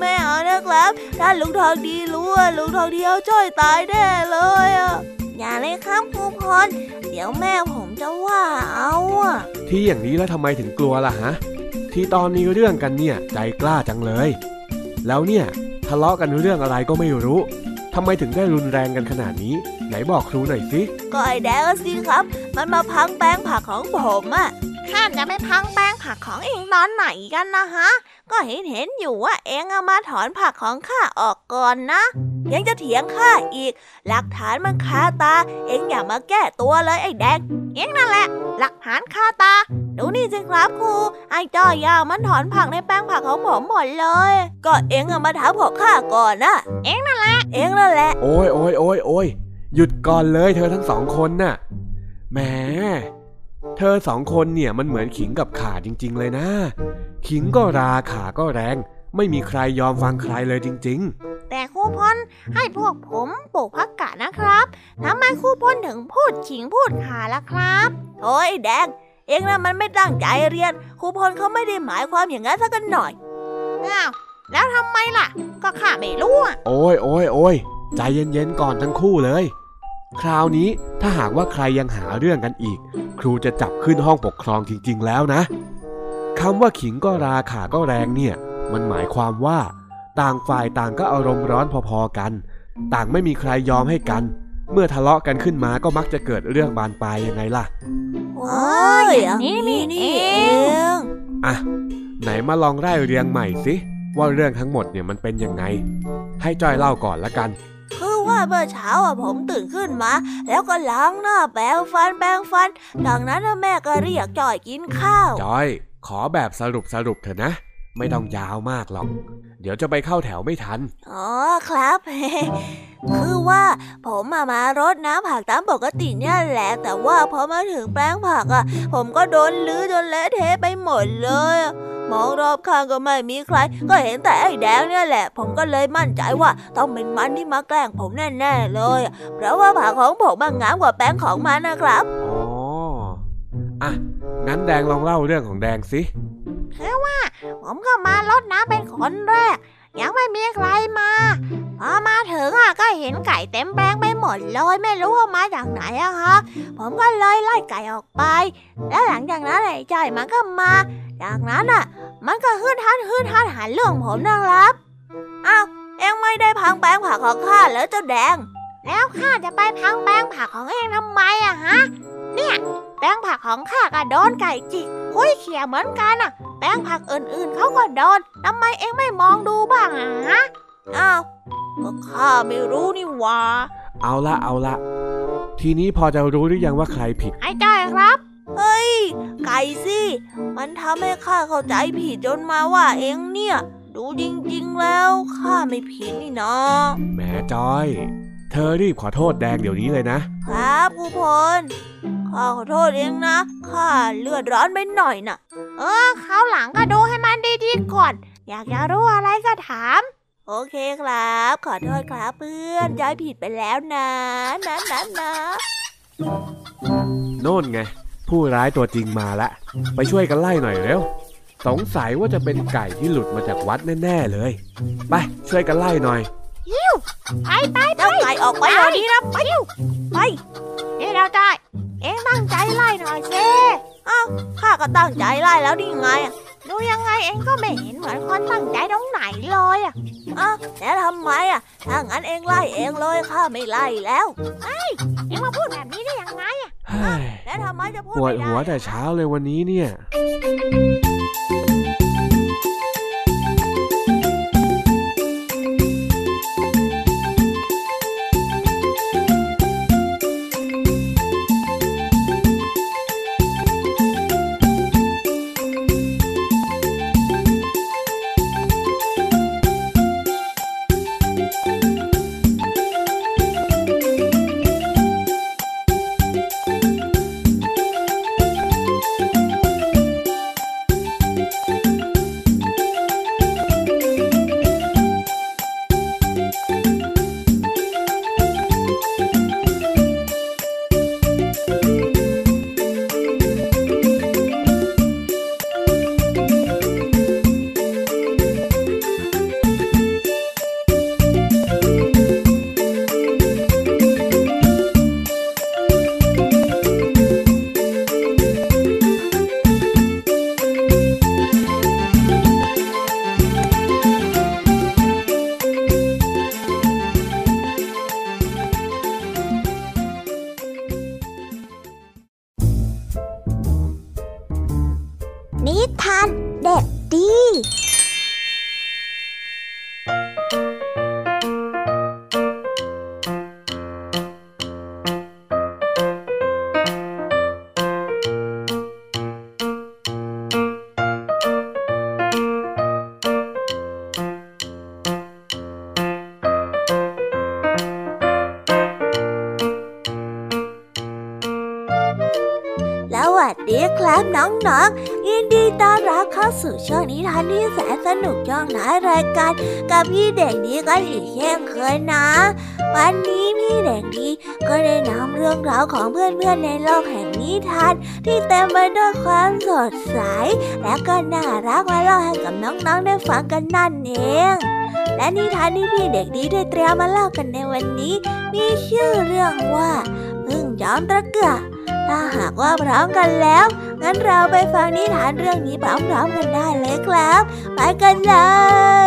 ไม่เอานะครับถ้าลุงทองดีรู้ว่าลุงทองดีเอาจ้อยตายแน่เลยอย่าเลยครับครูพลเดี๋ยวแม่ผมจะว่าเอาที่อย่างนี้แล้วทำไมถึงกลัวล่ะฮะที่ตอนนี้เรื่องกันเนี่ยใจกล้าจังเลยแล้วเนี่ยทะเลาะกันเรื่องอะไรก็ไม่รู้ทำไมถึงได้รุนแรงกันขนาดนี้ไหนบอกครูหน่อยสิก็ไอ้แดงสิครับมันมาพังแปลงผักของผมอะข้ามจะไปพังแปลงผักของเองตอนไหนกันนะฮะก็เห็นอยู่ว่าเองเอามาถอนผักของข้าออกก่อนนะยังจะเถียงข้าอีกหลักฐานมันคาตาเองอย่ามาแก้ตัวเลยไอ้แดงเองนั่นแหละหลักฐานคาตาดูนี่สิครับครูไอ้จ้อยาวมันถอนผักในแปลงผักของผมหมดเลยก็เองเอามาถามผักข้าก่อนนะเองนั่นแหละโอ้ยหยุดก่อนเลยเธอทั้งสองคนน่ะแหมเธอสองคนเนี่ยมันเหมือนขิงกับข่าจริงๆเลยนะขิงก็ราข่าก็แรงไม่มีใครยอมฟังใครเลยจริงๆแต่ครูพลให้พวกผมปลูกผักกาดนะครับทำไมครูพลถึงพูดขิงพูดข่าล่ะครับโอ้ยแดงเองนะมันไม่ตั้งใจเรียนครูพลเขาไม่ได้หมายความอย่างนั้นสักหน่อยอ้าวแล้วทำไมล่ะก็ข้าไม่รู้โอ้ยใจเย็นๆก่อนทั้งคู่เลยคราวนี้ถ้าหากว่าใครยังหาเรื่องกันอีกครูจะจับขึ้นห้องปกครองจริงๆแล้วนะคำว่าขิงก็ราข่าก็แรงเนี่ยมันหมายความว่าต่างฝ่ายต่างก็อารมณ์ร้อนพอๆกันต่างไม่มีใครยอมให้กันเมื่อทะเลาะกันขึ้นมาก็มักจะเกิดเรื่องบานปลายยังไงล่ะอ๋ออย่างนี้นี่เองอ่ะไหนมาลองไล่เรียงใหม่สิว่าเรื่องทั้งหมดเนี่ยมันเป็นยังไงให้จ้อยเล่าก่อนละกันคือว่าเมื่อเช้าผมตื่นขึ้นมาแล้วก็ล้างหน้าแปรงฟันดังนั้นแม่ก็เรียกจ้อยกินข้าวจ้อยขอแบบสรุปเถอะนะไม่ต้องยาวมากหรอกเดี๋ยวจะไปเข้าแถวไม่ทันอ๋อครับ คือว่าผมมารดน้ำผักตามปกติเนี่ยแหละแต่ว่าพอมาถึงแปลงผักผมก็โดนลื้อจนเละเทะไปหมดเลยมองรอบข้างก็ไม่มีใครก็เห็นแต่ไอ้แดงเนี่ยแหละผมก็เลยมั่นใจว่าต้องเป็นมันที่มาแกล้งผมแน่ๆเลยเพราะว่าผักของผมมันงามกว่าแปลงของมันนะครับอ๋ออ่ะงั้นแดงลองเล่าเรื่องของแดงสิคือว่าผมก็มารดน้ำเป็นคนแรกยังไม่มีใครมาพอมาถึงก็เห็นไก่เต็มแปลงไปหมดเลยไม่รู้ว่ามาจากไหนครับผมก็เลยไล่ไก่ออกไปแล้วหลังจากนั้นไอ้จ้อยมันก็มาจากนั้นมันก็ฮืดฮัดหาเรื่องผมนะครับอ้าวเอ็งไม่ได้พังแปลงผักของข้าเหรอเจ้าแดงแล้วข้าจะไปพังแปลงผักของเอ็งทำไมฮะเนี่ยแปลงผักของข้าก็โดนไก่จิกคุ้ยเขี่ยเหมือนกันแปลงผักอื่นๆเขาก็โดนทำไมเอ็งไม่มองดูบ้างฮะอ้าวก็ข้าไม่รู้นี่หว่าเอาละทีนี้พอจะรู้หรือยังว่าใครผิดไอ้จ้อยครับเฮ้ยไก่สิมันทำให้ข้าเข้าใจผิดจนมาว่าเอ็งเนี่ยดูจริงๆแล้วข้าไม่ผิดนี่นะแหมจ้อยเธอรีบขอโทษแดงเดี๋ยวนี้เลยนะครับครูพลข้าขอโทษเองนะข้าเลือดร้อนไปหน่อยน่ะคราวหลังก็ดูให้มันดีๆก่อนอยากจะรู้อะไรก็ถามโอเคครับขอโทษครับเพื่อนย้ายผิดไปแล้วนะนะโน่นไงผู้ร้ายตัวจริงมาละไปช่วยกันไล่หน่อยเร็วสงสัยว่าจะเป็นไก่ที่หลุดมาจากวัดแน่ๆเลยไปช่วยกันไล่หน่อยยิ้วไปเอาไก่ออกไปเลยนี่นะไปยิ้วไปเดี๋ยวเราได้เอ็งตั้งใจไล่หน่อยสิอ้าวข้าก็ตั้งใจไล่แล้วนี่ไงดูยังไงเอ็งก็ไม่เห็นเหมือนคนตั้งใจตรงไหนเลยอ้าวแล้วทำไมถ้างั้นเอ็งไล่เองเลยข้าไม่ไล่แล้วไอ้เอ็งมาพูดแบบนี้ได้ยังไงแล้วทำไมจะพูดไม่ได้ปวดหัวแต่เช้าเลยวันนี้เนี่ย นิทานเด็กดีครับน้องๆยินดีต้อนรับเข้าสู่ช่วงนิทานที่แสนสนุกช่องท้ายรายการกับพี่เด็กดีกันอีกเช่นเคยนะวันนี้พี่เด็กดีก็ได้นำเรื่องราวของเพื่อนๆในโลกแห่งนิทานที่เต็มไปด้วยความสดใสและก็น่ารักมาเล่าให้กับน้องๆได้ฟังกันนั่นเองและนิทานที่พี่เด็กดีได้เตรียมมาเล่ากันในวันนี้มีชื่อเรื่องว่าพึ่งจอมตะเกียบถ้าหากว่าพร้อมกันแล้วงั้นเราไปฟังนิทานเรื่องนี้พร้อมๆกันได้เลยครับไปกันเล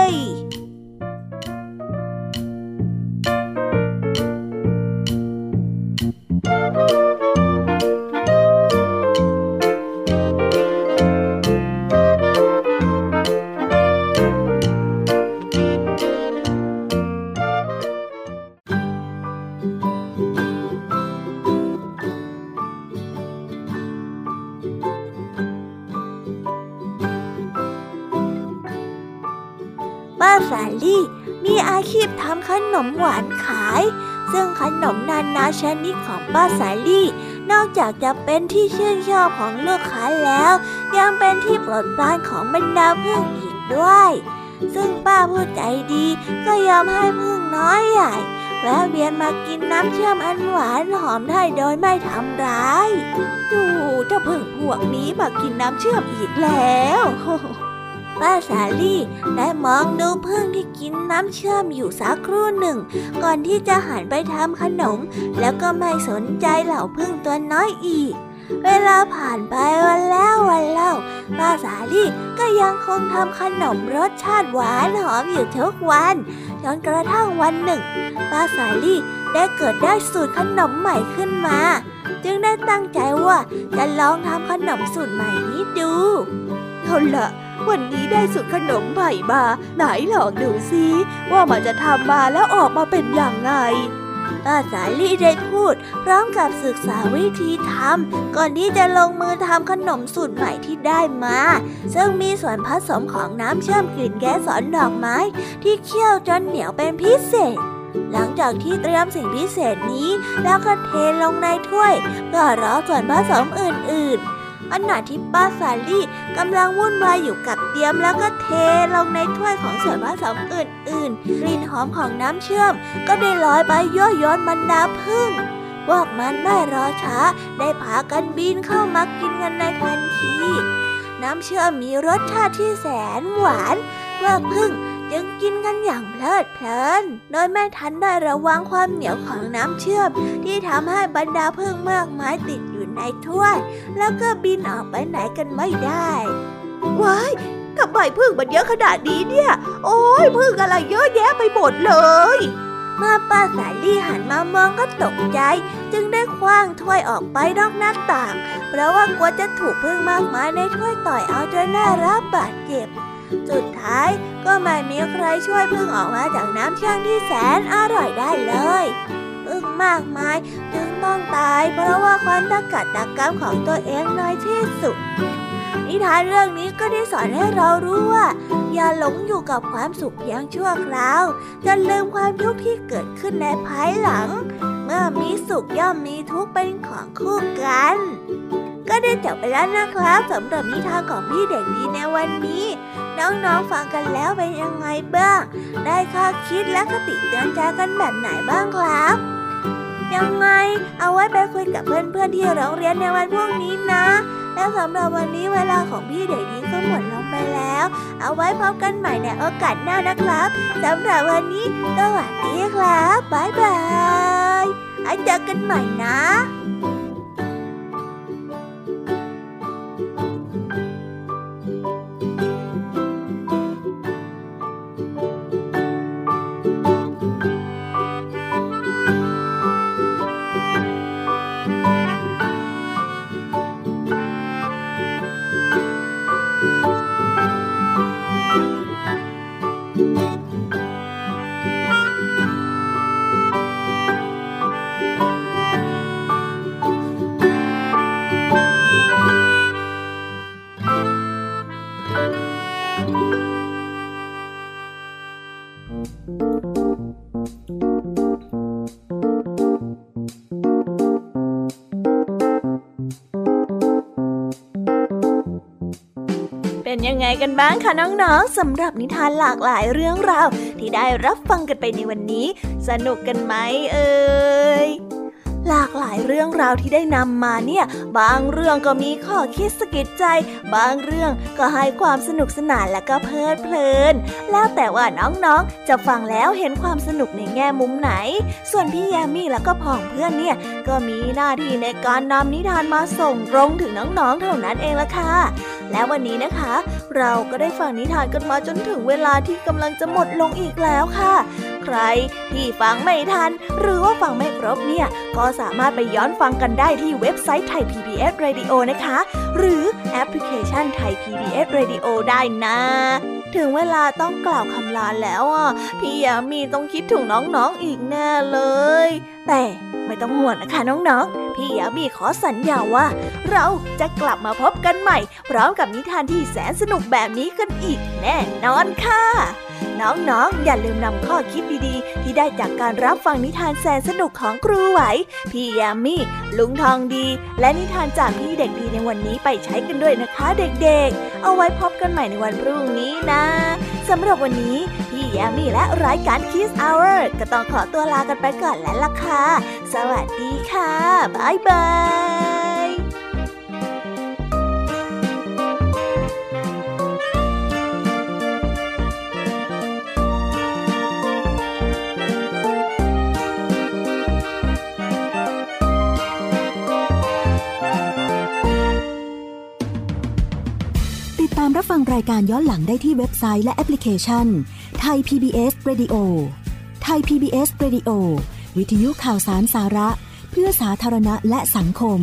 ยสาลี่มีอาชีพทำขนมหวานขายซึ่งขนมนานาชนิดของป้าสาลี่นอกจากจะเป็นที่ชื่นชอบของลูกค้าแล้วยังเป็นที่โปรดปรานของบรรดาพึ่งอีกด้วยซึ่งป้าผู้ใจดีก็ยอมให้พึ่งน้อยใหญ่แวะเวียนมากินน้ำเชื่อมอันหวานหอมได้โดยไม่ทำร้ายดูเจ้าพึ่งพวกนี้มากินน้ำเชื่อมอีกแล้วป้าสาลี่ได้มองดูพึ่งที่กินน้ำเชื่อมอยู่สักครู่หนึ่งก่อนที่จะหันไปทำขนมแล้วก็ไม่สนใจเหล่าพึ่งตัวน้อยอีกเวลาผ่านไปวันแล้ววันเล่าป้าสาลี่ก็ยังคงทำขนมรสชาติหวานหอมอยู่ทุกวันจนกระทั่งวันหนึ่งป้าสาลี่ได้เกิดได้สูตรขนมใหม่ขึ้นมาจึงได้ตั้งใจว่าจะลองทำขนมสูตรใหม่นี้ดูเอาละวันนี้ได้สูตรขนมใหม่มาไหนลองดูซิว่ามันจะทำมาแล้วออกมาเป็นอย่างไรป้าสาลี่ได้พูดพร้อมกับศึกษาวิธีทำก่อนที่จะลงมือทำขนมสูตรใหม่ที่ได้มาซึ่งมีส่วนผสมของน้ำเชื่อมกลิ่นแกสรดอกไม้ที่เคี่ยวจนเหนียวเป็นพิเศษหลังจากที่เตรียมสิ่งพิเศษนี้แล้วก็เทลงในถ้วยก็รอส่วนผสมอื่นขณะที่ป้าสาลี่กำลังวุ่นวายอยู่กับเตรียมแล้วก็เทลงในถ้วยของส่วนผสมอื่นๆกลิ่นหอมของน้ำเชื่อมก็ได้ลอยไปยั่วย้อนบรรดาผึ้งพวกมันไม่รอช้าได้พากันบินเข้ามากินกันในทันทีน้ำเชื่อมมีรสชาติที่แสนหวานพวกผึ้งจึงกินกันอย่างเพลิดเพลินโดยไม่ทันได้ระวังความเหนียวของน้ำเชื่อมที่ทำให้บรรดาผึ้งมากมายติดอยู่ในถ้วยแล้วก็บินออกไปไหนกันไม่ได้ว้ายทำไมผึ้งมันเยอะขนาดนี้เนี่ยโอ้ยผึ้งอะไรเยอะแยะไปหมดเลยเมื่อป้าสาลี่หันมามองก็ตกใจจึงได้คว้างถ้วยออกไปนอกหน้าต่างเพราะว่ากลัวจะถูกผึ้งมากมายในถ้วยต่อยเอาจนได้รับบาดเจ็บสุดท้ายก็ไม่มีใครช่วยผึ้งออกมาจากน้ำเชื่อมที่แสนอร่อยได้เลยผึ้งมากมายจึงต้องตายเพราะว่าความตะกัดตะกำของตัวเองน้อยที่สุดนิทานเรื่องนี้ก็ได้สอนให้เรารู้ว่าอย่าหลงอยู่กับความสุขเพียงชั่วคราวจนลืมความทุกข์ที่เกิดขึ้นในภายหลังเมื่อมีสุขย่อมมีทุกข์เป็นของคู่กันก็ได้จบไปแล้วนะครับสำหรับนิทานของพี่เด็กดีในวันนี้น้องๆฟังกันแล้วเป็นยังไงบ้างได้ข้อคิดและคติเตือนใจกันแบบไหนบ้างครับยังไงเอาไว้ไปคุยกับเพื่อนๆที่โรงเรียนในวันพรุ่งนี้นะและสำหรับวันนี้เวลาของพี่เด็กดีก็หมดลงไปแล้วเอาไว้พบกันใหม่ในโอกาสหน้านะครับสำหรับวันนี้สวัสดีครับบ๊ายบายเอาเจอกันใหม่นะ เป็นยังไงกันบ้างคะน้องๆสำหรับนิทานหลากหลายเรื่องราวที่ได้รับฟังกันไปในวันนี้สนุกกันไหมเอ่ยหลากหลายเรื่องราวที่ได้นำมาเนี่ยบางเรื่องก็มีข้อคิดสะกิดใจบางเรื่องก็ให้ความสนุกสนานและก็เพลิดเพลินแล้วแต่ว่าน้องๆจะฟังแล้วเห็นความสนุกในแง่มุมไหนส่วนพี่แยมมี่แล้วก็พ่องเพื่อนเนี่ยก็มีหน้าที่ในการนำนิทานมาส่งตรงถึงน้องๆเท่านั้นเองละค่ะและวันนี้นะคะเราก็ได้ฟังนิทานกันมาจนถึงเวลาที่กำลังจะหมดลงอีกแล้วค่ะใครที่ฟังไม่ทันหรือว่าฟังไม่ครบเนี่ยก็สามารถไปย้อนฟังกันได้ที่เว็บไซต์ไทย PBS Radio นะคะหรือแอปพลิเคชันไทย PBS Radio ได้นะถึงเวลาต้องกล่าวคำลาแล้วอ่ะพี่ยามีต้องคิดถึงน้องๆอีกแน่เลยแต่ไม่ต้องห่วงนะคะน้องๆพี่ยามีขอสัญญาว่าเราจะกลับมาพบกันใหม่พร้อมกับนิทานที่แสนสนุกแบบนี้กันอีกแน่นอนค่ะน้องๆอย่าลืมนำข้อคิดดีๆที่ได้จากการรับฟังนิทานแสนสนุกของครูไหวพี่ยามีลุงทองดีและนิทานจากพี่เด็กดีในวันนี้ไปใช้กันด้วยนะคะเด็กๆเอาไว้พบกันใหม่ในวันพรุ่งนี้นะสำหรับวันนี้พี่ยามีและรายการ Kids Hour ก็ต้องขอตัวลากันไปก่อนแล้วล่ะค่ะสวัสดีค่ะบ๊ายบายรับฟังรายการย้อนหลังได้ที่เว็บไซต์และแอปพลิเคชัน Thai PBS Radio Thai PBS Radio วิทยุข่าวสารสาระเพื่อสาธารณะและสังคม